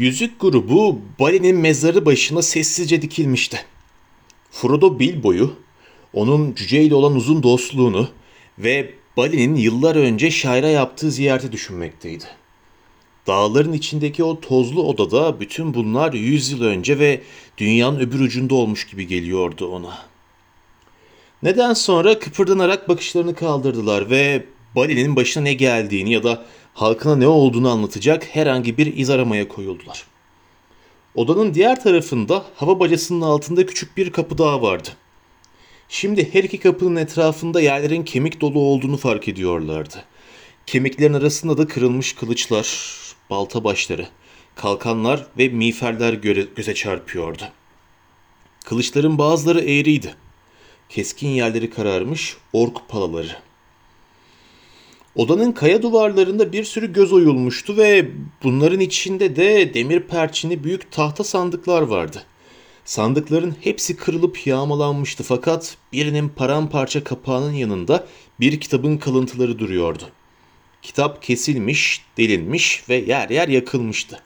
Yüzük grubu Balin'in mezarı başına sessizce dikilmişti. Frodo Bilbo'yu, onun cüceyle olan uzun dostluğunu ve Balin'in yıllar önce şaira yaptığı ziyareti düşünmekteydi. Dağların içindeki o tozlu odada bütün bunlar 100 yıl önce ve dünyanın öbür ucunda olmuş gibi geliyordu ona. Neden sonra kıpırdanarak bakışlarını kaldırdılar ve Balin'in başına ne geldiğini ya da halkına ne olduğunu anlatacak herhangi bir iz aramaya koyuldular. Odanın diğer tarafında hava bacasının altında küçük bir kapı daha vardı. Şimdi her iki kapının etrafında yerlerin kemik dolu olduğunu fark ediyorlardı. Kemiklerin arasında da kırılmış kılıçlar, balta başları, kalkanlar ve miğferler göze çarpıyordu. Kılıçların bazıları eğriydi. Keskin yerleri kararmış ork palaları. Odanın kaya duvarlarında bir sürü göz oyulmuştu ve bunların içinde de demir perçinli büyük tahta sandıklar vardı. Sandıkların hepsi kırılıp yağmalanmıştı fakat birinin paramparça kapağının yanında bir kitabın kalıntıları duruyordu. Kitap kesilmiş, delinmiş ve yer yer yakılmıştı.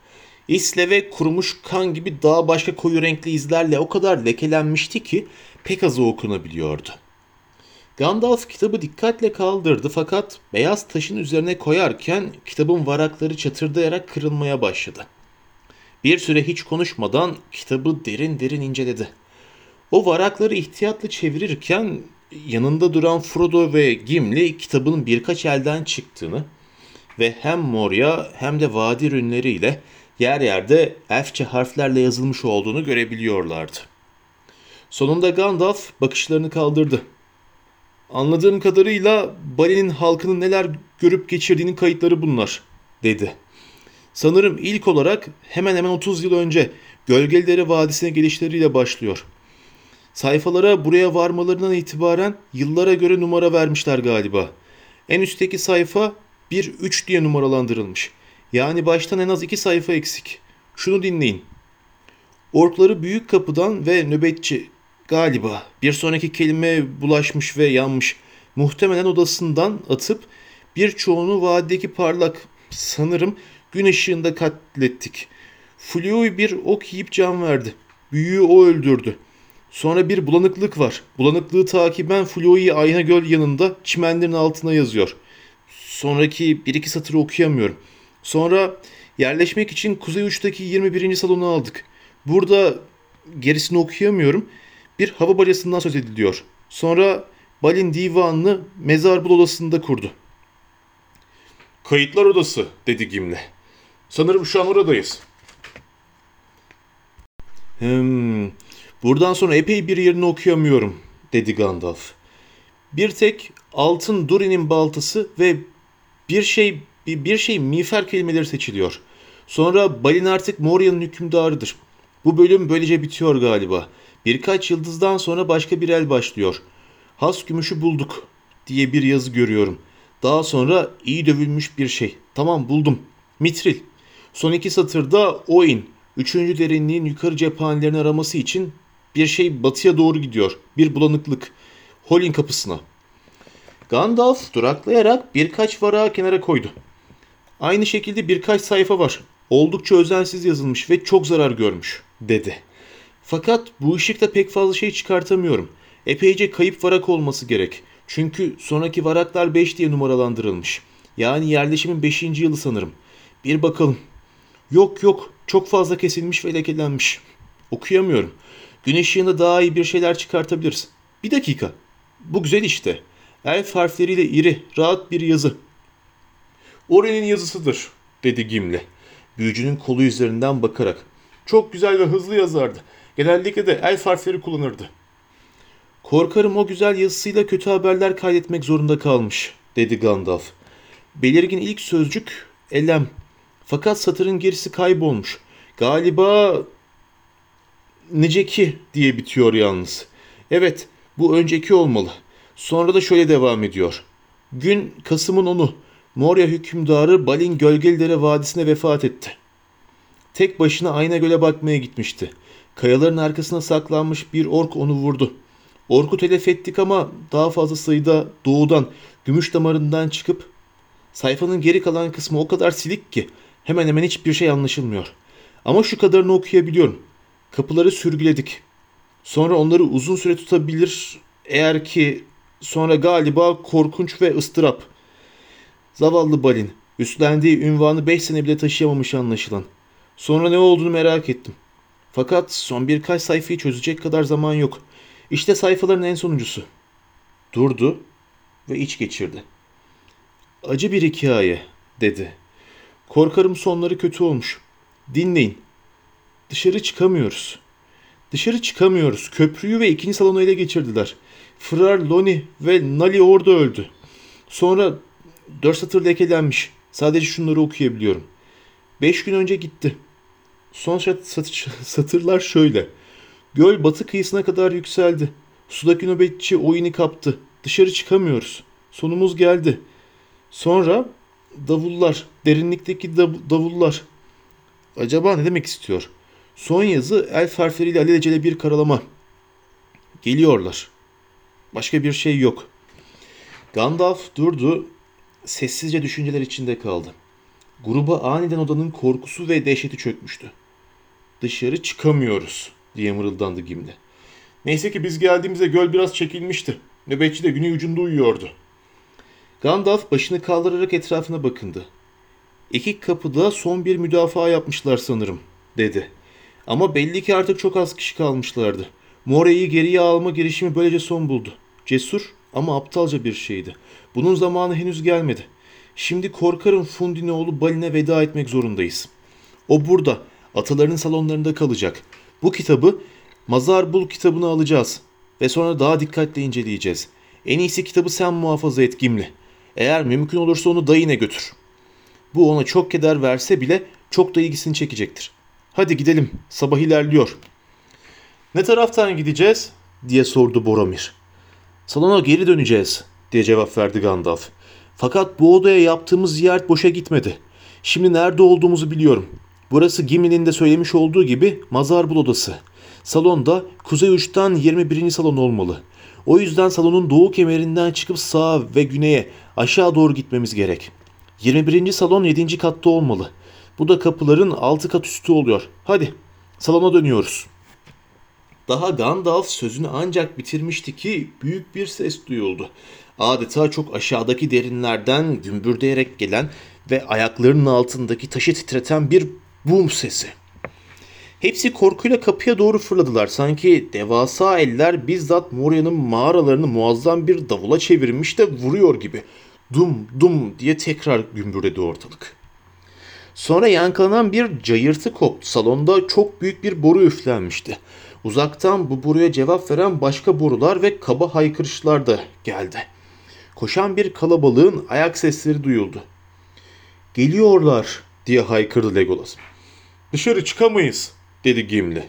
İsle ve kurumuş kan gibi daha başka koyu renkli izlerle o kadar lekelenmişti ki pek azı okunabiliyordu. Gandalf kitabı dikkatle kaldırdı fakat beyaz taşın üzerine koyarken kitabın varakları çatırdayarak kırılmaya başladı. Bir süre hiç konuşmadan kitabı derin derin inceledi. O varakları ihtiyatla çevirirken yanında duran Frodo ve Gimli kitabın birkaç elden çıktığını ve hem Moria hem de vadi rünleriyle yer yerde elfçe harflerle yazılmış olduğunu görebiliyorlardı. Sonunda Gandalf bakışlarını kaldırdı. "Anladığım kadarıyla Balin'in halkının neler görüp geçirdiğinin kayıtları bunlar," dedi. "Sanırım ilk olarak hemen hemen 30 yıl önce Gölgeli Dere Vadisi'ne gelişleriyle başlıyor. Sayfalara buraya varmalarından itibaren yıllara göre numara vermişler galiba. En üstteki sayfa 1-3 diye numaralandırılmış. Yani baştan en az 2 sayfa eksik. Şunu dinleyin. Orkları büyük kapıdan ve nöbetçi galiba bir sonraki kelime bulaşmış ve yanmış. Muhtemelen odasından atıp birçoğunu vadideki parlak sanırım gün ışığında katlettik. Fleu'yu bir ok yiyip can verdi. Büyüğü o öldürdü. Sonra bir bulanıklık var. Bulanıklığı takiben Fleu'yu Ayna Göl yanında çimenlerin altına yazıyor. Sonraki 1-2 satırı okuyamıyorum. Sonra yerleşmek için Kuzey 3'teki 21. salonu aldık. Burada gerisini okuyamıyorum. Bir hava bacasından söz ediliyor. Sonra Balin divanını mezarbul odasında kurdu." "Kayıtlar odası," dedi Gimli. "Sanırım şu an oradayız." "Buradan sonra epey bir yerini okuyamıyorum," dedi Gandalf. "Bir tek altın Durin'in baltası ve bir şey miğfer kelimeleri seçiliyor. Sonra Balin artık Moria'nın hükümdarıdır. Bu bölüm böylece bitiyor galiba. Birkaç yıldızdan sonra başka bir el başlıyor. Has gümüşü bulduk diye bir yazı görüyorum. Daha sonra iyi dövülmüş bir şey. Tamam buldum. Mitril. Son 2 satırda Oin. 3. derinliğin yukarı cephanelerini araması için bir şey batıya doğru gidiyor. Bir bulanıklık. Holin kapısına." Gandalf duraklayarak birkaç varağı kenara koydu. "Aynı şekilde birkaç sayfa var. Oldukça özensiz yazılmış ve çok zarar görmüş," dedi. "Fakat bu ışıkta pek fazla şey çıkartamıyorum. Epeyce kayıp varak olması gerek. Çünkü sonraki varaklar 5 diye numaralandırılmış. Yani yerleşimin 5. yılı sanırım. Bir bakalım. Yok. Çok fazla kesilmiş ve lekelenmiş. Okuyamıyorum. Gün ışığında daha iyi bir şeyler çıkartabiliriz. Bir dakika. Bu güzel işte. Elf harfleriyle iri, rahat bir yazı. Orin'in yazısıdır," dedi Gimli, büyücünün kolu üzerinden bakarak. "Çok güzel ve hızlı yazardı. Genellikle de elf harfleri kullanırdı." "Korkarım o güzel yazısıyla kötü haberler kaydetmek zorunda kalmış," dedi Gandalf. "Belirgin ilk sözcük elem. Fakat satırın gerisi kaybolmuş. Galiba neceki diye bitiyor yalnız. Evet, bu önceki olmalı. Sonra da şöyle devam ediyor. Gün Kasım'ın 10'u. Moria hükümdarı Balin Gölgeli Dere Vadisi'ne vefat etti. Tek başına Ayna Göl'e bakmaya gitmişti. Kayaların arkasına saklanmış bir ork onu vurdu. Orku telef ettik ama daha fazla sayıda doğudan, gümüş damarından çıkıp sayfanın geri kalan kısmı o kadar silik ki hemen hemen hiçbir şey anlaşılmıyor. Ama şu kadarını okuyabiliyorum. Kapıları sürgüledik. Sonra onları uzun süre tutabilir. Eğer ki sonra galiba korkunç ve ıstırap. Zavallı Balin. Üstlendiği ünvanı 5 sene bile taşıyamamış anlaşılan. Sonra ne olduğunu merak ettim. Fakat son birkaç sayfayı çözecek kadar zaman yok. İşte sayfaların en sonuncusu. Durdu ve iç geçirdi. Acı bir hikaye dedi. Korkarım sonları kötü olmuş. Dinleyin. Dışarı çıkamıyoruz. Dışarı çıkamıyoruz. Köprüyü ve 2. salonu ele geçirdiler. Fırar, Loni ve Nali orada öldü. Sonra 4 satır lekelenmiş. Sadece şunları okuyabiliyorum. 5 gün önce gitti. Son satırlar şöyle. Göl batı kıyısına kadar yükseldi. Sudaki nöbetçi oyunu kaptı. Dışarı çıkamıyoruz. Sonumuz geldi. Sonra davullar. Derinlikteki davullar. Acaba ne demek istiyor? Son yazı elf harfleriyle alelacele bir karalama. Geliyorlar. Başka bir şey yok. Gandalf durdu. Sessizce düşünceler içinde kaldı. Gruba aniden odanın korkusu ve dehşeti çökmüştü. Dışarı çıkamıyoruz diye mırıldandı Gimli. Neyse ki biz geldiğimizde göl biraz çekilmişti. Nöbetçi de günün ucunda uyuyordu. Gandalf başını kaldırarak etrafına bakındı. 2 kapıda son bir müdafaa yapmışlar sanırım dedi. Ama belli ki artık çok az kişi kalmışlardı. Moray'ı geriye alma girişimi böylece son buldu. Cesur ama aptalca bir şeydi. Bunun zamanı henüz gelmedi. Şimdi korkarım Fundi'nin oğlu Balin'e veda etmek zorundayız. O burada, atalarının salonlarında kalacak. Bu kitabı Mazar Bul kitabını alacağız ve sonra daha dikkatle inceleyeceğiz. En iyisi kitabı sen muhafaza et Gimli. Eğer mümkün olursa onu dayına götür. Bu ona çok keder verse bile çok da ilgisini çekecektir. Hadi gidelim, sabah ilerliyor. Ne taraftan gideceğiz diye sordu Boromir. Salona geri döneceğiz diye cevap verdi Gandalf. Fakat bu odaya yaptığımız ziyaret boşa gitmedi. Şimdi nerede olduğumuzu biliyorum. Burası Gimli'nin de söylemiş olduğu gibi Mazar Bul odası. Salonda Kuzey 3'ten 21. salon olmalı. O yüzden salonun doğu kemerinden çıkıp sağa ve güneye aşağı doğru gitmemiz gerek. 21. salon 7. katta olmalı. Bu da kapıların 6 kat üstü oluyor. Hadi salona dönüyoruz. Daha Gandalf sözünü ancak bitirmişti ki büyük bir ses duyuldu. Adeta çok aşağıdaki derinlerden gümbürdeyerek gelen ve ayaklarının altındaki taşı titreten bir bum sesi. Hepsi korkuyla kapıya doğru fırladılar. Sanki devasa eller bizzat Moria'nın mağaralarını muazzam bir davula çevirmiş de vuruyor gibi. Dum dum diye tekrar gümbürdedi ortalık. Sonra yankılanan bir cayırtı koptu. Salonda çok büyük bir boru üflenmişti. Uzaktan bu boruya cevap veren başka borular ve kaba haykırışlar da geldi. Koşan bir kalabalığın ayak sesleri duyuldu. "Geliyorlar!" diye haykırdı Legolas. "Dışarı çıkamayız!" dedi Gimli.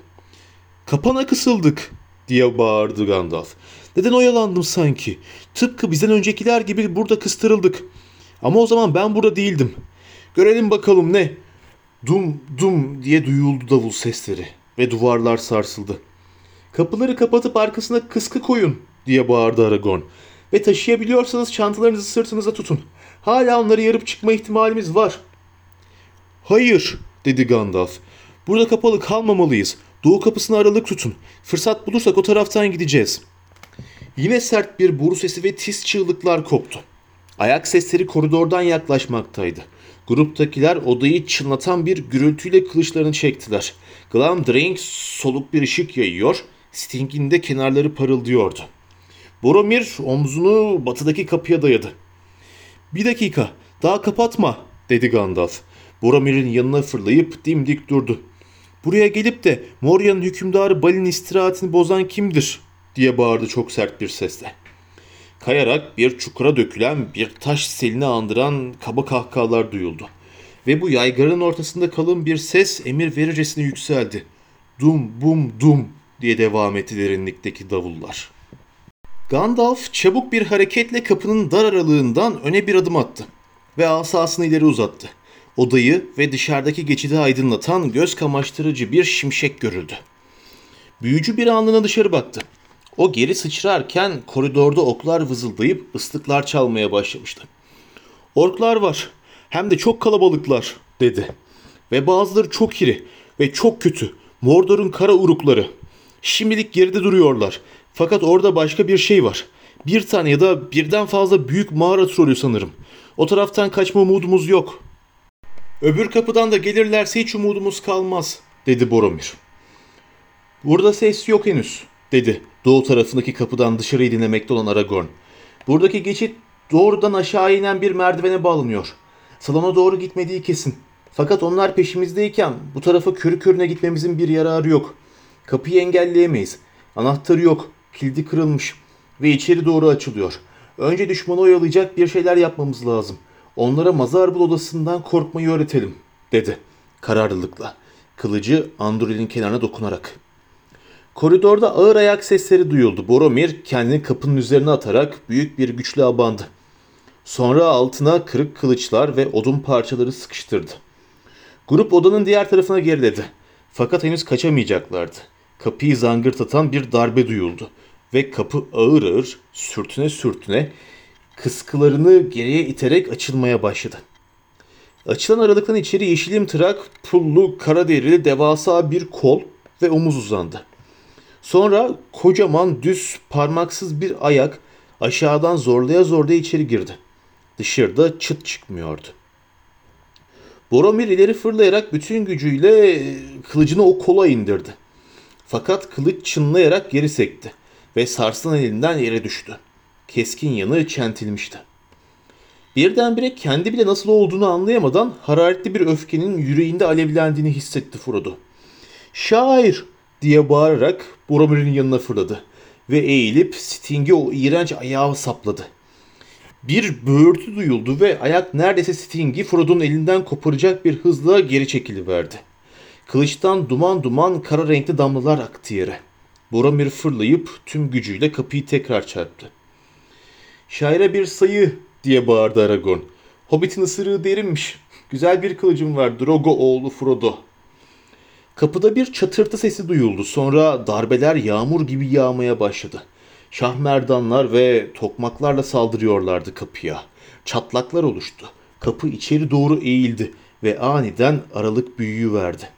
"Kapana kısıldık!" diye bağırdı Gandalf. "Neden oyalandım sanki? Tıpkı bizden öncekiler gibi burada kıstırıldık. Ama o zaman ben burada değildim. Görelim bakalım ne?" Dum dum diye duyuldu davul sesleri ve duvarlar sarsıldı. "Kapıları kapatıp arkasına kıskı koyun!" diye bağırdı Aragorn. "Ve taşıyabiliyorsanız çantalarınızı sırtınıza tutun. Hala onları yarıp çıkma ihtimalimiz var." "Hayır," dedi Gandalf. "Burada kapalı kalmamalıyız. Doğu kapısına aralık tutun. Fırsat bulursak o taraftan gideceğiz." Yine sert bir boru sesi ve tiz çığlıklar koptu. Ayak sesleri koridordan yaklaşmaktaydı. Gruptakiler odayı çınlatan bir gürültüyle kılıçlarını çektiler. Glamdring soluk bir ışık yayıyor, Sting'in de kenarları parıldıyordu. Boromir omzunu batıdaki kapıya dayadı. "Bir dakika, daha kapatma," dedi Gandalf. Boromir'in yanına fırlayıp dimdik durdu. "Buraya gelip de Moria'nın hükümdarı Balin'in istirahatini bozan kimdir?" diye bağırdı çok sert bir sesle. Kayarak bir çukura dökülen bir taş selini andıran kaba kahkahalar duyuldu. Ve bu yaygaranın ortasında kalın bir ses emir verircesine yükseldi. "Dum bum dum" diye devam etti derinlikteki davullar. Gandalf çabuk bir hareketle kapının dar aralığından öne bir adım attı ve asasını ileri uzattı. Odayı ve dışarıdaki geçidi aydınlatan göz kamaştırıcı bir şimşek görüldü. Büyücü bir anlığına dışarı baktı. O geri sıçrarken koridorda oklar vızıldayıp ıslıklar çalmaya başlamıştı. "Orklar var, hem de çok kalabalıklar," dedi. "Ve bazıları çok iri. ve çok kötü. Mordor'un kara urukları. Şimdilik geride duruyorlar. Fakat orada başka bir şey var. Bir tane ya da birden fazla büyük mağara trolü sanırım. O taraftan kaçma umudumuz yok. Öbür kapıdan da gelirlerse hiç umudumuz kalmaz, dedi Boromir. Burada ses yok henüz, dedi doğu tarafındaki kapıdan dışarıyı dinlemekte olan Aragorn. Buradaki geçit doğrudan aşağı inen bir merdivene bağlanıyor. Salona doğru gitmediği kesin. Fakat onlar peşimizdeyken bu tarafa körü körüne gitmemizin bir yararı yok. Kapıyı engelleyemeyiz. Anahtarı yok, kilidi kırılmış ve içeri doğru açılıyor. Önce düşmanı oyalayacak bir şeyler yapmamız lazım. Onlara Mazarbul odasından korkmayı öğretelim, dedi kararlılıkla, kılıcı Andúril'in kenarına dokunarak. Koridorda ağır ayak sesleri duyuldu. Boromir kendini kapının üzerine atarak büyük bir güçle abandı. Sonra altına kırık kılıçlar ve odun parçaları sıkıştırdı. Grup odanın diğer tarafına geriledi. Fakat henüz kaçamayacaklardı. Kapıyı zangırtatan bir darbe duyuldu ve kapı ağır ağır, sürtüne sürtüne, kıskılarını geriye iterek açılmaya başladı. Açılan aralıktan içeri yeşilimtırak, pullu, kara derili devasa bir kol ve omuz uzandı. Sonra kocaman, düz, parmaksız bir ayak aşağıdan zorlaya zorlaya içeri girdi. Dışarıda çıt çıkmıyordu. Boromir ileri fırlayarak bütün gücüyle kılıcını o kola indirdi. Fakat kılıç çınlayarak geri sekti ve sarsılan elinden yere düştü. Keskin yanı çentilmişti. Birdenbire kendi bile nasıl olduğunu anlayamadan hararetli bir öfkenin yüreğinde alevlendiğini hissetti Frodo. "Şair!" diye bağırarak Boromir'in yanına fırladı ve eğilip Sting'e o iğrenç ayağı sapladı. Bir böğürtü duyuldu ve ayak neredeyse Sting'i Frodo'nun elinden koparacak bir hızla geri çekiliverdi. Kılıçtan duman duman kara renkli damlalar aktı yere. Boromir fırlayıp tüm gücüyle kapıyı tekrar çarptı. "Şaire bir sayı!" diye bağırdı Aragorn. "Hobbit'in ısırığı derinmiş. Güzel bir kılıcım var Drogo oğlu Frodo." Kapıda bir çatırtı sesi duyuldu. Sonra darbeler yağmur gibi yağmaya başladı. Şahmerdanlar ve tokmaklarla saldırıyorlardı kapıya. Çatlaklar oluştu. Kapı içeri doğru eğildi ve aniden aralık büyüyüverdi.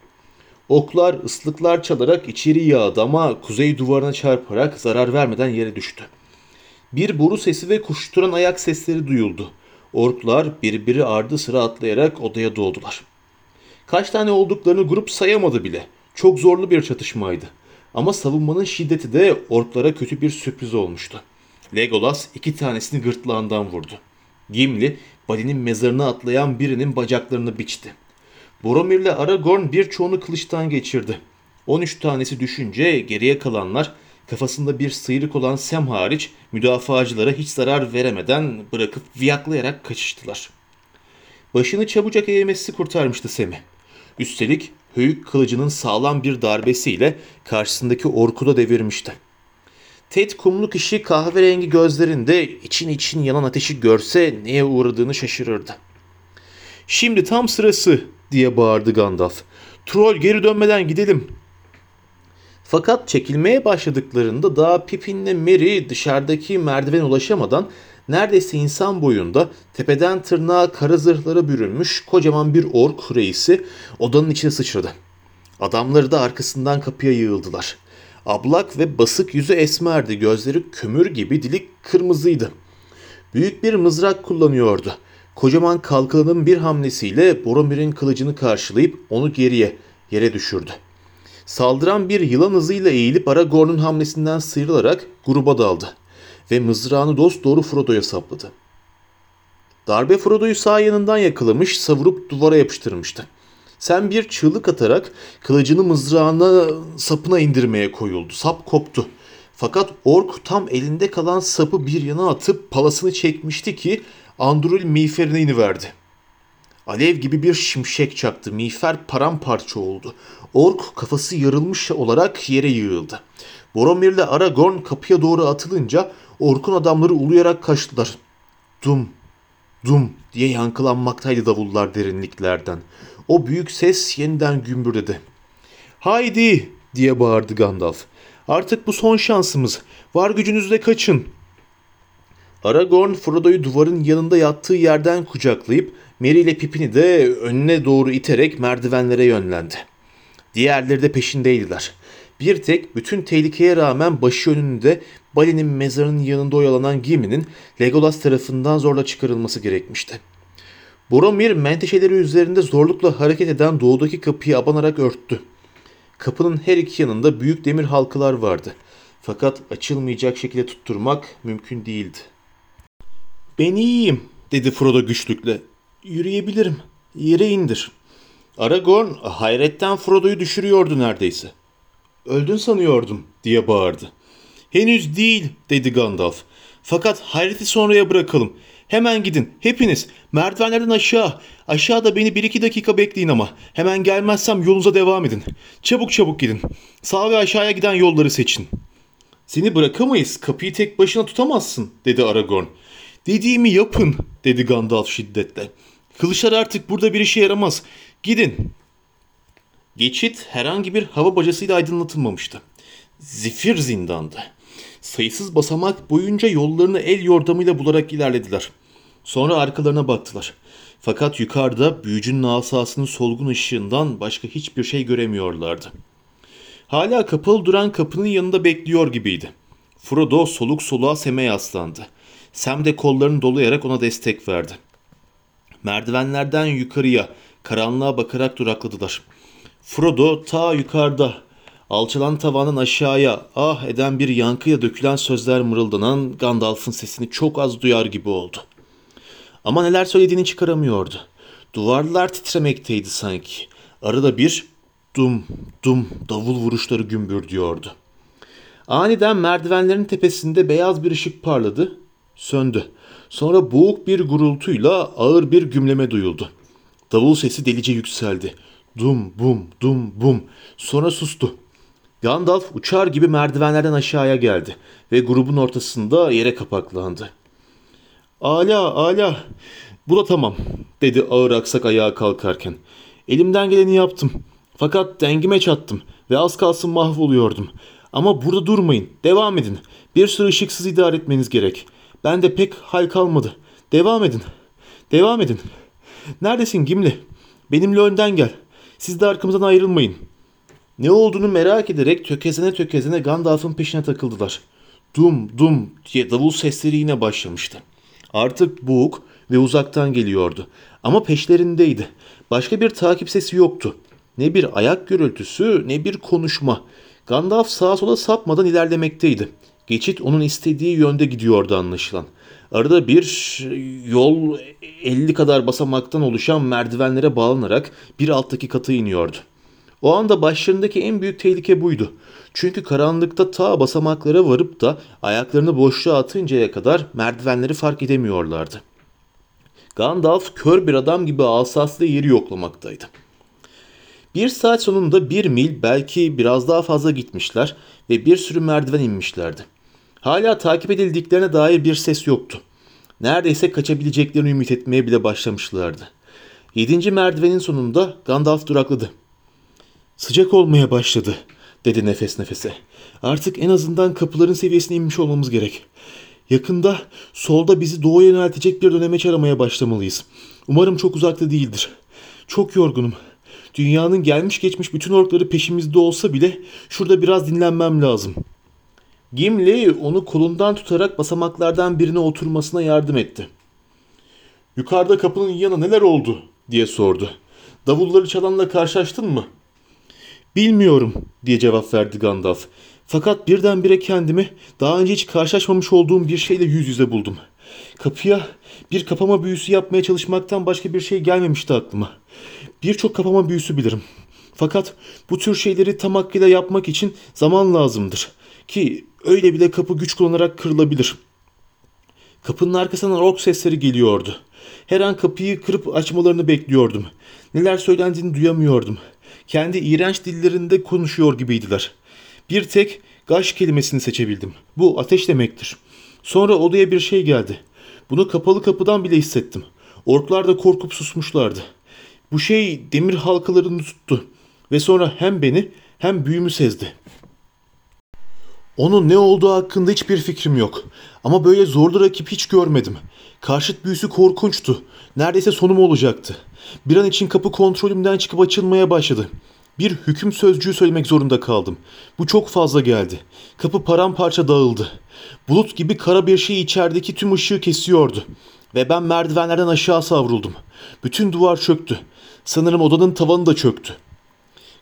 Oklar, ıslıklar çalarak içeri yağdı ama kuzey duvarına çarparak zarar vermeden yere düştü. Bir boru sesi ve koşturan ayak sesleri duyuldu. Orklar birbiri ardı sıra atlayarak odaya doğdular. Kaç tane olduklarını grup sayamadı bile. Çok zorlu bir çatışmaydı. Ama savunmanın şiddeti de orklara kötü bir sürpriz olmuştu. Legolas 2 tanesini gırtlağından vurdu. Gimli, Balin'in mezarına atlayan birinin bacaklarını biçti. Boromir ile Aragorn birçoğunu kılıçtan geçirdi. 13 tanesi düşünce geriye kalanlar kafasında bir sıyrık olan Sam hariç müdafacılara hiç zarar veremeden bırakıp viyaklayarak kaçıştılar. Başını çabucak eğmesi kurtarmıştı Sam'i. Üstelik höyük kılıcının sağlam bir darbesiyle karşısındaki orku da devirmişti. Ted kumlu kişi kahverengi gözlerinde için için yanan ateşi görse neye uğradığını şaşırırdı. "Şimdi tam sırası!" diye bağırdı Gandalf. "Troll geri dönmeden gidelim." Fakat çekilmeye başladıklarında daha Pippin'le Merry dışarıdaki merdivene ulaşamadan neredeyse insan boyunda tepeden tırnağa kara zırhlara bürünmüş kocaman bir ork reisi odanın içine sıçradı. Adamları da arkasından kapıya yığıldılar. Ablak ve basık yüzü esmerdi, gözleri kömür gibi, dili kırmızıydı. Büyük bir mızrak kullanıyordu. Kocaman kalkanının bir hamlesiyle Boromir'in kılıcını karşılayıp onu geriye, yere düşürdü. Saldıran bir yılan hızıyla eğilip Aragorn'un hamlesinden sıyrılarak gruba daldı ve mızrağını dosdoğru Frodo'ya sapladı. Darbe Frodo'yu sağ yanından yakalamış, savurup duvara yapıştırmıştı. Sam bir çığlık atarak kılıcını mızrağına, sapına indirmeye koyuldu. Sap koptu. Fakat ork tam elinde kalan sapı bir yana atıp palasını çekmişti ki Andúril miğferine iniverdi. Alev gibi bir şimşek çaktı. Miğfer paramparça oldu. Ork kafası yarılmış olarak yere yığıldı. Boromir ile Aragorn kapıya doğru atılınca orkun adamları uluyarak kaçtılar. Dum, dum diye yankılanmaktaydı davullar derinliklerden. O büyük ses yeniden gümbürdedi. "Haydi!" diye bağırdı Gandalf. "Artık bu son şansımız. Var gücünüzle kaçın." Aragorn Frodo'yu duvarın yanında yattığı yerden kucaklayıp Merry ile Pippin'i de önüne doğru iterek merdivenlere yönlendi. Diğerleri de peşindeydiler. Bir tek bütün tehlikeye rağmen başı önünde Balin'in mezarının yanında oyalanan Gimli'nin Legolas tarafından zorla çıkarılması gerekmişti. Boromir menteşeleri üzerinde zorlukla hareket eden doğudaki kapıyı abanarak örttü. Kapının her iki yanında büyük demir halkalar vardı. Fakat açılmayacak şekilde tutturmak mümkün değildi. "Ben iyiyim," dedi Frodo güçlükle. "Yürüyebilirim. Yere indir." Aragorn hayretten Frodo'yu düşürüyordu neredeyse. "Öldün sanıyordum," diye bağırdı. "Henüz değil," dedi Gandalf. "Fakat hayreti sonraya bırakalım. Hemen gidin. Hepiniz. Merdivenlerden aşağı. Aşağıda beni 1-2 dakika bekleyin ama. Hemen gelmezsem yolunuza devam edin. Çabuk çabuk gidin. Sağ ve aşağıya giden yolları seçin." "Seni bırakamayız. Kapıyı tek başına tutamazsın," dedi Aragorn. "Dediğimi yapın," dedi Gandalf şiddetle. "Kılıçlar artık burada bir işe yaramaz. Gidin." Geçit herhangi bir hava bacasıyla aydınlatılmamıştı. Zifir zindandı. Sayısız basamak boyunca yollarını el yordamıyla bularak ilerlediler. Sonra arkalarına baktılar. Fakat yukarıda büyücünün asasının solgun ışığından başka hiçbir şey göremiyorlardı. Hala kapalı duran kapının yanında bekliyor gibiydi. Frodo soluk soluğa Sam'e yaslandı. Sam de kollarını dolayarak ona destek verdi. Merdivenlerden yukarıya, karanlığa bakarak durakladılar. Frodo ta yukarıda, alçalan tavandan aşağıya ah eden bir yankıya dökülen sözler mırıldanan Gandalf'ın sesini çok az duyar gibi oldu. Ama neler söylediğini çıkaramıyordu. Duvarlar titremekteydi sanki. Arada bir dum dum davul vuruşları gümbürdüyordu. Aniden merdivenlerin tepesinde beyaz bir ışık parladı, söndü. Sonra boğuk bir gurultuyla ağır bir gümleme duyuldu. Davul sesi delice yükseldi. Dum bum dum bum. Sonra sustu. Gandalf uçar gibi merdivenlerden aşağıya geldi ve grubun ortasında yere kapaklandı. Ala bu da tamam," dedi ağır aksak ayağa kalkarken. "Elimden geleni yaptım. Fakat dengime çattım ve az kalsın mahvoluyordum. Ama burada durmayın. Devam edin. Bir süre ışıksız idare etmeniz gerek. Ben de pek hal kalmadı. Devam edin. Devam edin. Neredesin Gimli? Benimle önden gel. Siz de arkamızdan ayrılmayın." Ne olduğunu merak ederek tökezlene Gandalf'ın peşine takıldılar. Dum dum diye davul sesleri yine başlamıştı. Artık boğuk ve uzaktan geliyordu. Ama peşlerindeydi. Başka bir takip sesi yoktu. Ne bir ayak gürültüsü ne bir konuşma. Gandalf sağa sola sapmadan ilerlemekteydi. Geçit onun istediği yönde gidiyordu anlaşılan. Arada bir yol 50 kadar basamaktan oluşan merdivenlere bağlanarak bir alttaki kata iniyordu. O anda başlarındaki en büyük tehlike buydu. Çünkü karanlıkta ta basamaklara varıp da ayaklarını boşluğa atıncaya kadar merdivenleri fark edemiyorlardı. Gandalf kör bir adam gibi asaslı yeri yoklamaktaydı. Bir saat sonunda 1 mil belki biraz daha fazla gitmişler ve bir sürü merdiven inmişlerdi. Hala takip edildiklerine dair bir ses yoktu. Neredeyse kaçabileceklerini ümit etmeye bile başlamışlardı. 7. merdivenin sonunda Gandalf durakladı. "Sıcak olmaya başladı," dedi nefes nefese. "Artık en azından kapıların seviyesine inmiş olmamız gerek. Yakında solda bizi doğuya yöneltecek bir dönemeç aramaya başlamalıyız. Umarım çok uzakta değildir. Çok yorgunum. Dünyanın gelmiş geçmiş bütün orkları peşimizde olsa bile şurada biraz dinlenmem lazım." Gimli onu kolundan tutarak basamaklardan birine oturmasına yardım etti. "Yukarıda kapının yanı neler oldu?" diye sordu. "Davulları çalanla karşılaştın mı?" "Bilmiyorum," diye cevap verdi Gandalf. "Fakat birdenbire kendimi daha önce hiç karşılaşmamış olduğum bir şeyle yüz yüze buldum. Kapıya bir kapama büyüsü yapmaya çalışmaktan başka bir şey gelmemişti aklıma. Birçok kapama büyüsü bilirim. Fakat bu tür şeyleri tam hakkıyla yapmak için zaman lazımdır. Ki öyle bile kapı güç kullanarak kırılabilir." Kapının arkasından ork sesleri geliyordu. Her an kapıyı kırıp açmalarını bekliyordum. Neler söylendiğini duyamıyordum. Kendi iğrenç dillerinde konuşuyor gibiydiler. Bir tek gaş kelimesini seçebildim. Bu ateş demektir. Sonra odaya bir şey geldi. Bunu kapalı kapıdan bile hissettim. Orklar da korkup susmuşlardı. Bu şey demir halkalarını tuttu ve sonra hem beni hem büyümü sezdi. Onun ne olduğu hakkında hiçbir fikrim yok. Ama böyle zorlu rakip hiç görmedim. Karşıt büyüsü korkunçtu. Neredeyse sonum olacaktı. Bir an için kapı kontrolümden çıkıp açılmaya başladı. Bir hüküm sözcüğü söylemek zorunda kaldım. Bu çok fazla geldi. Kapı paramparça dağıldı. Bulut gibi kara bir şey içerideki tüm ışığı kesiyordu. Ve ben merdivenlerden aşağı savruldum. Bütün duvar çöktü. Sanırım odanın tavanı da çöktü.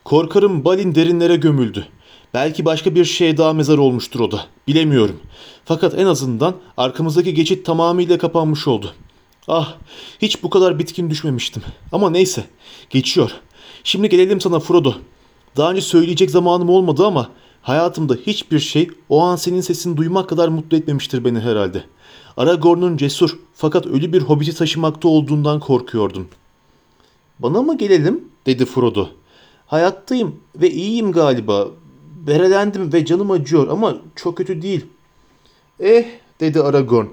Korkarım Balin derinlere gömüldü. Belki başka bir şey daha mezar olmuştur o da. Bilemiyorum. Fakat en azından arkamızdaki geçit tamamıyla kapanmış oldu. Ah, hiç bu kadar bitkin düşmemiştim. Ama neyse, geçiyor. Şimdi gelelim sana Frodo. Daha önce söyleyecek zamanım olmadı ama hayatımda hiçbir şey o an senin sesini duymak kadar mutlu etmemiştir beni herhalde. Aragorn'un cesur fakat ölü bir hobiti taşımakta olduğundan korkuyordum. "Bana mı gelelim?" dedi Frodo. "Hayattayım ve iyiyim galiba. Berelendim ve canım acıyor ama çok kötü değil." "Eh," dedi Aragorn.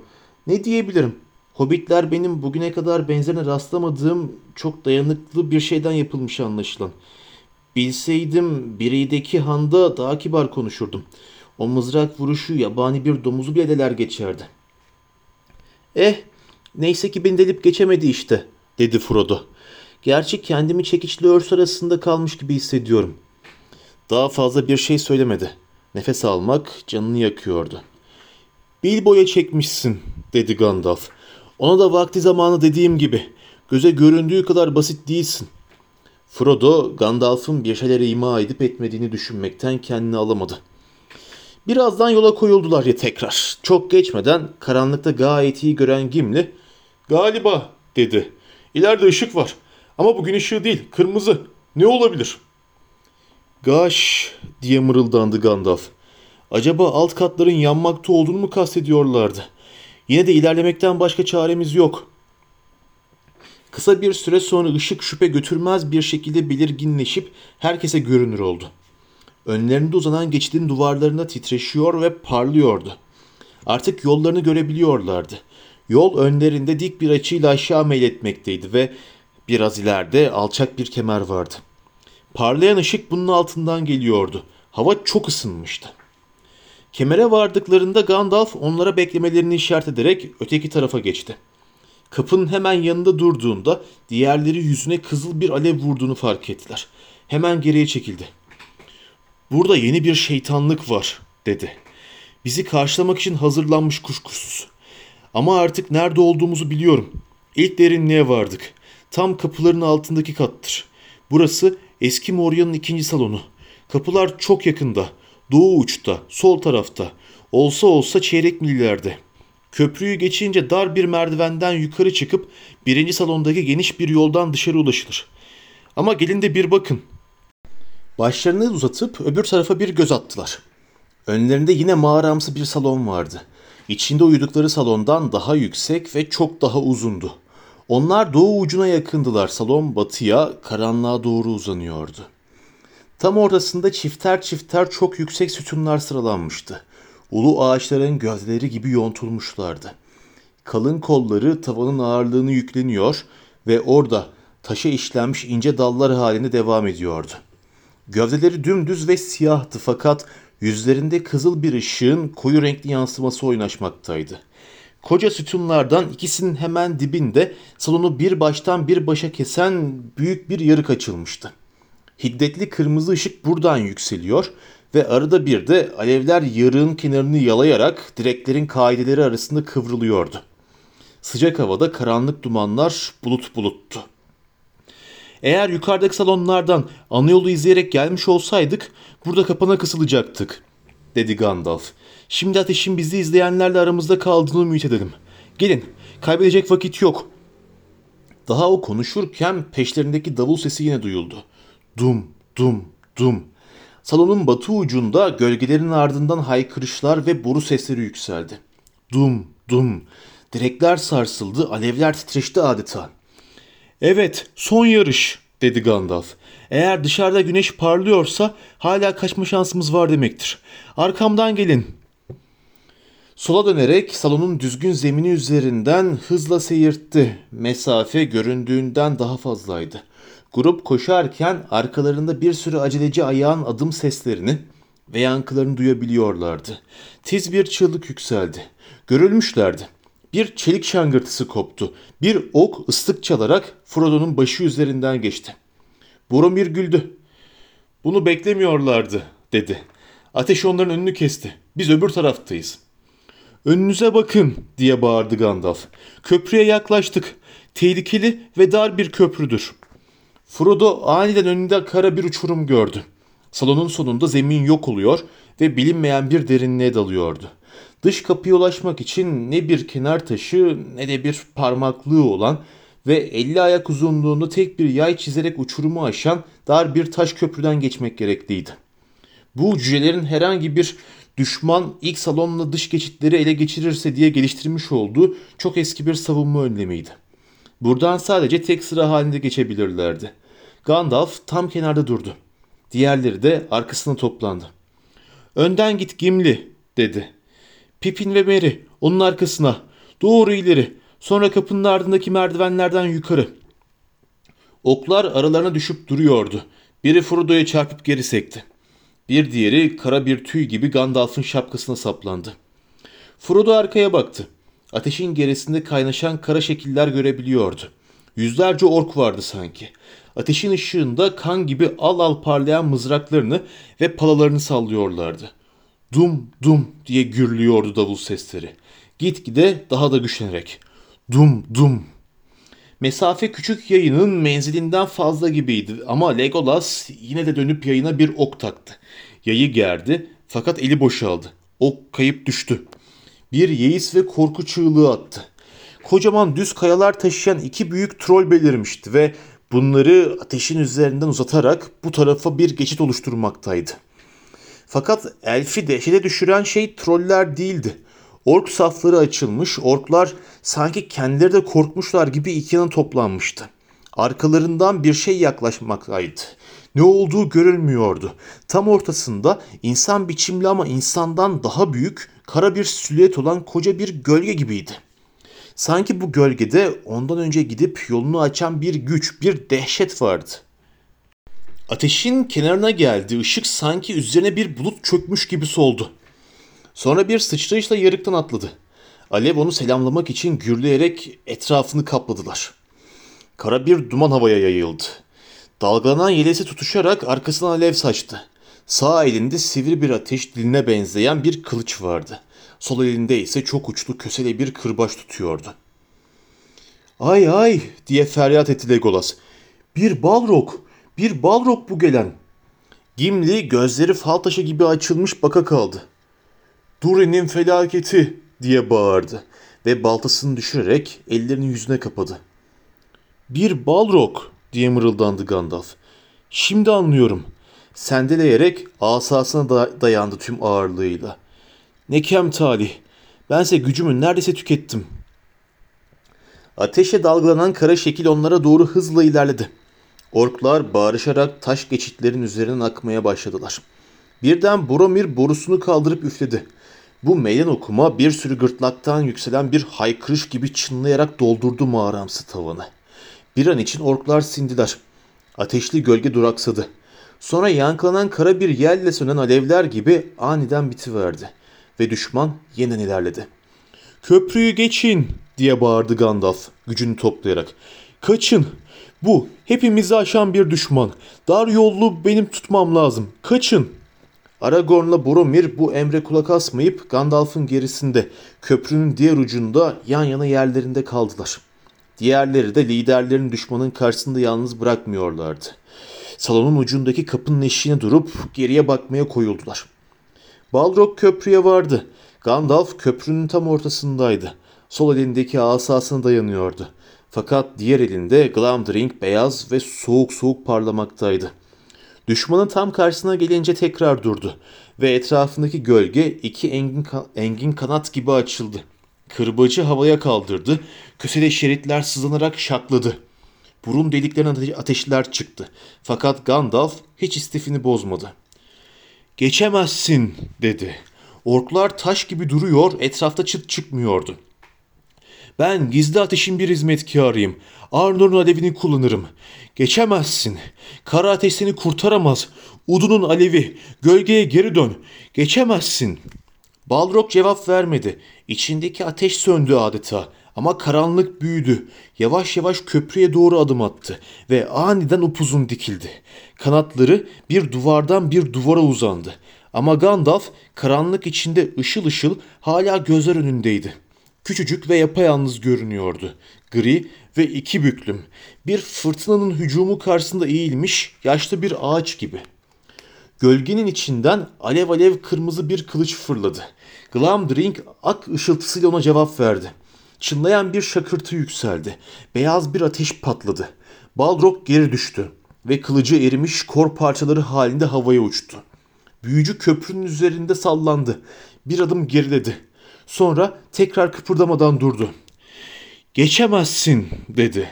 "Ne diyebilirim? Hobbitler benim bugüne kadar benzerine rastlamadığım çok dayanıklı bir şeyden yapılmış anlaşılan. Bilseydim Biri'deki handa daha kibar konuşurdum. O mızrak vuruşu yabani bir domuzu bile deler geçerdi." "Eh, neyse ki beni delip geçemedi işte," dedi Frodo. "Gerçi kendimi çekiçli örs arasında kalmış gibi hissediyorum." Daha fazla bir şey söylemedi. Nefes almak canını yakıyordu. "Bilbo'ya çekmişsin," dedi Gandalf. "Ona da vakti zamanı dediğim gibi. Göze göründüğü kadar basit değilsin." Frodo, Gandalf'ın bir şeylere ima edip etmediğini düşünmekten kendini alamadı. Birazdan yola koyuldular ya tekrar. Çok geçmeden karanlıkta gayet iyi gören Gimli, "Galiba," dedi. "İleride ışık var. Ama bugün ışığı değil, kırmızı. Ne olabilir?" "Gaş," diye mırıldandı Gandalf. "Acaba alt katların yanmakta olduğunu mu kastediyorlardı? Yine de ilerlemekten başka çaremiz yok." Kısa bir süre sonra ışık şüphe götürmez bir şekilde belirginleşip herkese görünür oldu. Önlerinde uzanan geçidin duvarlarında titreşiyor ve parlıyordu. Artık yollarını görebiliyorlardı. Yol önlerinde dik bir açıyla aşağı meyletmekteydi ve biraz ileride alçak bir kemer vardı. Parlayan ışık bunun altından geliyordu. Hava çok ısınmıştı. Kemere vardıklarında Gandalf onlara beklemelerini işaret ederek öteki tarafa geçti. Kapının hemen yanında durduğunda diğerleri yüzüne kızıl bir alev vurduğunu fark ettiler. Hemen geriye çekildi. "Burada yeni bir şeytanlık var," dedi. "Bizi karşılamak için hazırlanmış kuşkusuz. Ama artık nerede olduğumuzu biliyorum. İlk derinliğe vardık. Tam kapıların altındaki kattır. Burası eski Moria'nın ikinci salonu. Kapılar çok yakında. Doğu uçta, sol tarafta. Olsa olsa çeyrek mil ileride. Köprüyü geçince dar bir merdivenden yukarı çıkıp birinci salondaki geniş bir yoldan dışarı ulaşılır. Ama gelin de bir bakın." Başlarını uzatıp öbür tarafa bir göz attılar. Önlerinde yine mağaramsı bir salon vardı. İçinde uyudukları salondan daha yüksek ve çok daha uzundu. Onlar doğu ucuna yakındılar. Salon batıya, karanlığa doğru uzanıyordu. Tam ortasında çifter çifter çok yüksek sütunlar sıralanmıştı. Ulu ağaçların gövdeleri gibi yontulmuşlardı. Kalın kolları tavanın ağırlığını yükleniyor ve orada taşa işlenmiş ince dallar halinde devam ediyordu. Gövdeleri dümdüz ve siyahtı fakat yüzlerinde kızıl bir ışığın koyu renkli yansıması oynaşmaktaydı. Koca sütunlardan ikisinin hemen dibinde salonu bir baştan bir başa kesen büyük bir yarık açılmıştı. Hiddetli kırmızı ışık buradan yükseliyor ve arada bir de alevler yarığın kenarını yalayarak direklerin kaideleri arasında kıvrılıyordu. Sıcak havada karanlık dumanlar bulut buluttu. Eğer yukarıdaki salonlardan ana yolu izleyerek gelmiş olsaydık burada kapana kısılacaktık, dedi Gandalf. "Şimdi ateşin bizi izleyenlerle aramızda kaldığını ümit edelim. Gelin, kaybedecek vakit yok." Daha o konuşurken peşlerindeki davul sesi yine duyuldu. Dum, dum, dum. Salonun batı ucunda gölgelerin ardından haykırışlar ve boru sesleri yükseldi. Dum, dum. Direkler sarsıldı, alevler titreşti adeta. "Evet, son yarış," dedi Gandalf. "Eğer dışarıda güneş parlıyorsa hala kaçma şansımız var demektir. Arkamdan gelin." Sola dönerek salonun düzgün zemini üzerinden hızla seyirtti. Mesafe göründüğünden daha fazlaydı. Grup koşarken arkalarında bir sürü aceleci ayağın adım seslerini ve yankılarını duyabiliyorlardı. Tiz bir çığlık yükseldi. Görülmüşlerdi. Bir çelik şangırtısı koptu. Bir ok ıslık çalarak Frodo'nun başı üzerinden geçti. Boromir güldü. "Bunu beklemiyorlardı," dedi. "Ateş onların önünü kesti. Biz öbür taraftayız." "Önünüze bakın," diye bağırdı Gandalf. "Köprüye yaklaştık. Tehlikeli ve dar bir köprüdür." Frodo aniden önünde kara bir uçurum gördü. Salonun sonunda zemin yok oluyor ve bilinmeyen bir derinliğe dalıyordu. Dış kapıya ulaşmak için ne bir kenar taşı ne de bir parmaklığı olan ve 50 ayak uzunluğunda tek bir yay çizerek uçurumu aşan dar bir taş köprüden geçmek gerekliydi. Bu cücelerin herhangi bir düşman ilk salonla dış geçitleri ele geçirirse diye geliştirmiş olduğu çok eski bir savunma önlemiydi. Buradan sadece tek sıra halinde geçebilirlerdi. Gandalf tam kenarda durdu. Diğerleri de arkasına toplandı. "Önden git Gimli," dedi. "Pippin ve Merry onun arkasına. Doğru ileri. Sonra kapının ardındaki merdivenlerden yukarı." Oklar aralarına düşüp duruyordu. Biri Frodo'ya çarpıp geri sekti. Bir diğeri kara bir tüy gibi Gandalf'ın şapkasına saplandı. Frodo arkaya baktı. Ateşin gerisinde kaynaşan kara şekiller görebiliyordu. Yüzlerce ork vardı sanki. Ateşin ışığında kan gibi al al parlayan mızraklarını ve palalarını sallıyorlardı. "Dum dum" diye gürlüyordu davul sesleri. Gitgide daha da güçlenerek. "Dum dum." Mesafe küçük yayının menzilinden fazla gibiydi ama Legolas yine de dönüp yayına bir ok taktı. Yayı gerdi fakat eli boşaldı. Ok kayıp düştü. Bir yeis ve korku çığlığı attı. Kocaman düz kayalar taşıyan iki büyük troll belirmişti ve bunları ateşin üzerinden uzatarak bu tarafa bir geçit oluşturmaktaydı. Fakat Elf'i dehşete düşüren şey troller değildi. Ork safları açılmış, orklar sanki kendileri de korkmuşlar gibi iki yana toplanmıştı. Arkalarından bir şey yaklaşmaktaydı. Ne olduğu görülmüyordu. Tam ortasında insan biçimli ama insandan daha büyük, kara bir silüet olan koca bir gölge gibiydi. Sanki bu gölgede ondan önce gidip yolunu açan bir güç, bir dehşet vardı. Ateşin kenarına geldiği ışık sanki üzerine bir bulut çökmüş gibi soldu. Sonra bir sıçrayışla yarıktan atladı. Alev onu selamlamak için gürleyerek etrafını kapladılar. Kara bir duman havaya yayıldı. Dalgalanan yelesi tutuşarak arkasından alev saçtı. Sağ elinde sivri bir ateş diline benzeyen bir kılıç vardı. Sol elinde ise çok uçlu kösele bir kırbaç tutuyordu. "Ay ay" diye feryat etti Legolas. "Bir Balrog, bir Balrog bu gelen." Gimli gözleri fal taşı gibi açılmış baka kaldı. "Durin'in felaketi" diye bağırdı ve baltasını düşürerek ellerini yüzüne kapadı. "Bir Balrog" diye mırıldandı Gandalf. "Şimdi anlıyorum." Sendeleyerek asasına dayandı tüm ağırlığıyla. "Nekem talih, bense gücümü neredeyse tükettim." Ateşe dalgalanan kara şekil onlara doğru hızla ilerledi. Orklar bağırışarak taş geçitlerin üzerinden akmaya başladılar. Birden Boromir borusunu kaldırıp üfledi. Bu meydan okuma bir sürü gırtlaktan yükselen bir haykırış gibi çınlayarak doldurdu mağaramsı tavanı. Bir an için orklar sindiler. Ateşli gölge duraksadı. Sonra yankılanan kara bir yelle sönen alevler gibi aniden bitiverdi ve düşman yeniden ilerledi. "Köprüyü geçin" diye bağırdı Gandalf gücünü toplayarak. "Kaçın! Bu hepimizi aşan bir düşman. Dar yollu benim tutmam lazım. Kaçın!" Aragorn'la Boromir bu emre kulak asmayıp Gandalf'ın gerisinde, köprünün diğer ucunda yan yana yerlerinde kaldılar. Diğerleri de liderlerini düşmanın karşısında yalnız bırakmıyorlardı. Salonun ucundaki kapının eşiğine durup geriye bakmaya koyuldular. Balrog köprüye vardı. Gandalf köprünün tam ortasındaydı. Sol elindeki asasına dayanıyordu. Fakat diğer elinde Glamdring beyaz ve soğuk soğuk parlamaktaydı. Düşmanın tam karşısına gelince tekrar durdu ve etrafındaki gölge iki engin kanat gibi açıldı. Kırbacı havaya kaldırdı, kösele şeritler sızlanarak şakladı. Burun deliklerinden ateşler çıktı fakat Gandalf hiç istifini bozmadı. "Geçemezsin" dedi. Orklar taş gibi duruyor, etrafta çıt çıkmıyordu. "Ben gizli ateşin bir hizmetkarıyım. Arnor'un alevini kullanırım. Geçemezsin. Kara ateş seni kurtaramaz. Udun'un alevi. Gölgeye geri dön. Geçemezsin." Balrog cevap vermedi. İçindeki ateş söndü adeta. Ama karanlık büyüdü. Yavaş yavaş köprüye doğru adım attı ve aniden upuzun dikildi. Kanatları bir duvardan bir duvara uzandı. Ama Gandalf karanlık içinde ışıl ışıl hala gözler önündeydi. Küçücük ve yapayalnız görünüyordu. Gri ve iki büklüm. Bir fırtınanın hücumu karşısında eğilmiş yaşlı bir ağaç gibi. Gölgenin içinden alev alev kırmızı bir kılıç fırladı. Glamdring ak ışıltısıyla ona cevap verdi. Çınlayan bir şakırtı yükseldi. Beyaz bir ateş patladı. Balrog geri düştü ve kılıcı erimiş kor parçaları halinde havaya uçtu. Büyücü köprünün üzerinde sallandı. Bir adım geriledi. Sonra tekrar kıpırdamadan durdu. "Geçemezsin," dedi.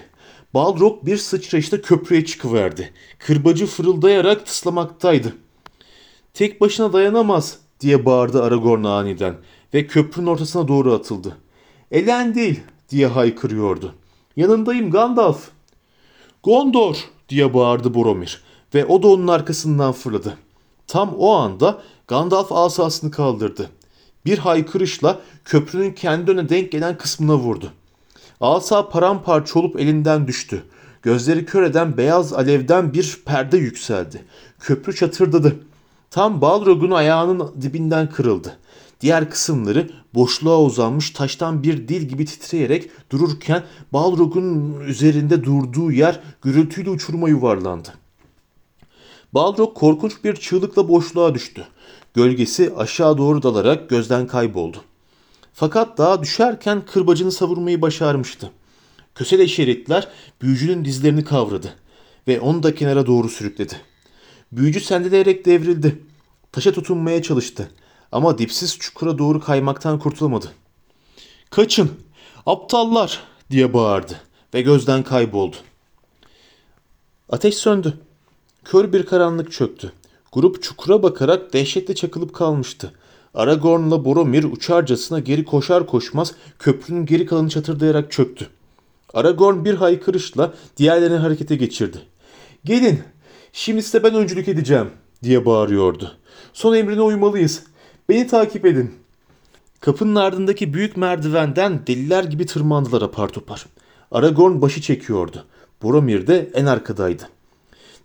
Balrog bir sıçrayışta köprüye çıkıverdi. Kırbacı fırıldayarak tıslamaktaydı. "Tek başına dayanamaz," diye bağırdı Aragorn aniden ve köprünün ortasına doğru atıldı. "Elendil," diye haykırıyordu. "Yanındayım Gandalf." "Gondor," diye bağırdı Boromir ve o da onun arkasından fırladı. Tam o anda Gandalf asasını kaldırdı. Bir haykırışla köprünün kendi önüne denk gelen kısmına vurdu. Asa paramparça olup elinden düştü. Gözleri kör eden beyaz alevden bir perde yükseldi. Köprü çatırdadı. Tam Balrog'un ayağının dibinden kırıldı. Diğer kısımları boşluğa uzanmış taştan bir dil gibi titreyerek dururken Balrog'un üzerinde durduğu yer gürültüyle uçuruma yuvarlandı. Balrog korkunç bir çığlıkla boşluğa düştü. Gölgesi aşağı doğru dalarak gözden kayboldu. Fakat daha düşerken kırbacını savurmayı başarmıştı. Kösele şeritler büyücünün dizlerini kavradı ve onu da kenara doğru sürükledi. Büyücü sendeleyerek devrildi. Taşa tutunmaya çalıştı ama dipsiz çukura doğru kaymaktan kurtulamadı. "Kaçın, aptallar," diye bağırdı ve gözden kayboldu. Ateş söndü. Kör bir karanlık çöktü. Grup çukura bakarak dehşetle çakılıp kalmıştı. Aragorn'la Boromir uçarcasına geri koşar koşmaz köprünün geri kalanı çatırdayarak çöktü. Aragorn bir haykırışla diğerlerini harekete geçirdi. "Gelin, şimdi size ben öncülük edeceğim," diye bağırıyordu. "Son emrine uymalıyız. Beni takip edin." Kapının ardındaki büyük merdivenden deliler gibi tırmandılar apar topar. Aragorn başı çekiyordu. Boromir de en arkadaydı.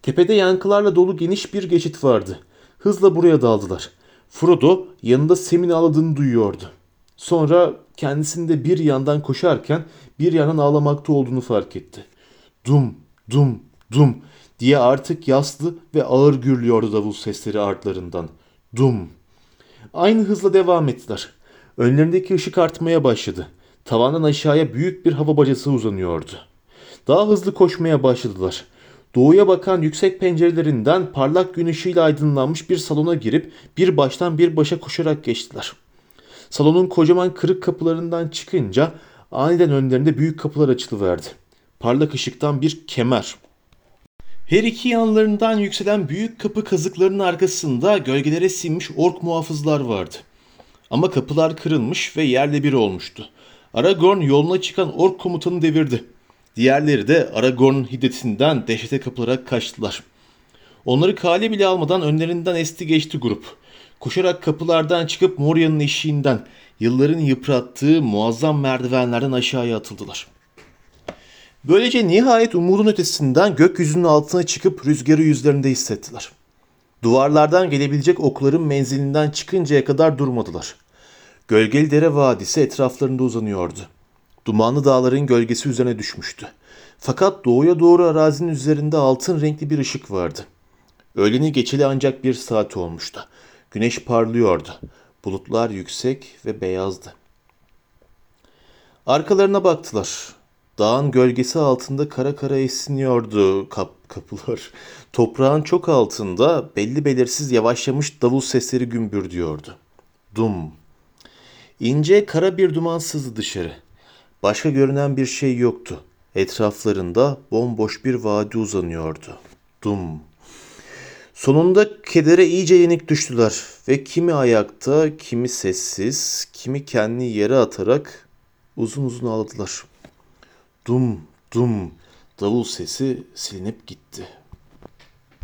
Tepede yankılarla dolu geniş bir geçit vardı. Hızla buraya daldılar. Frodo yanında Sam'in ağladığını duyuyordu. Sonra kendisini de bir yandan koşarken bir yandan ağlamakta olduğunu fark etti. "Dum, dum, dum" diye artık yaslı ve ağır gürlüyordu davul sesleri artlarından. "Dum." Aynı hızla devam ettiler. Önlerindeki ışık artmaya başladı. Tavandan aşağıya büyük bir hava bacası uzanıyordu. Daha hızlı koşmaya başladılar. Doğuya bakan yüksek pencerelerinden parlak gün ışığıyla aydınlanmış bir salona girip bir baştan bir başa koşarak geçtiler. Salonun kocaman kırık kapılarından çıkınca aniden önlerinde büyük kapılar açılıverdi. Parlak ışıktan bir kemer. Her iki yanlarından yükselen büyük kapı kazıklarının arkasında gölgelere sinmiş ork muhafızlar vardı. Ama kapılar kırılmış ve yerle bir olmuştu. Aragorn yoluna çıkan ork komutanı devirdi. Diğerleri de Aragorn'un hiddetinden dehşete kapılarak kaçtılar. Onları kale bile almadan önlerinden esti geçti grup. Koşarak kapılardan çıkıp Moria'nın eşiğinden, yılların yıprattığı muazzam merdivenlerden aşağıya atıldılar. Böylece nihayet umudun ötesinden gökyüzünün altına çıkıp rüzgarı yüzlerinde hissettiler. Duvarlardan gelebilecek okların menzilinden çıkıncaya kadar durmadılar. Gölgeli Dere Vadisi etraflarında uzanıyordu. Dumanlı dağların gölgesi üzerine düşmüştü. Fakat doğuya doğru arazinin üzerinde altın renkli bir ışık vardı. Öğleni geçeli ancak bir saat olmuştu. Güneş parlıyordu. Bulutlar yüksek ve beyazdı. Arkalarına baktılar. Dağın gölgesi altında kara kara esiniyordu kapılar. Toprağın çok altında belli belirsiz yavaşlamış davul sesleri gümbürdüyordu. Dum. İnce kara bir duman sızdı dışarı. Başka görünen bir şey yoktu. Etraflarında bomboş bir vadi uzanıyordu. Dum. Sonunda kedere iyice yenik düştüler ve kimi ayakta, kimi sessiz, kimi kendini yere atarak uzun uzun ağladılar. Dum, dum, davul sesi silinip gitti.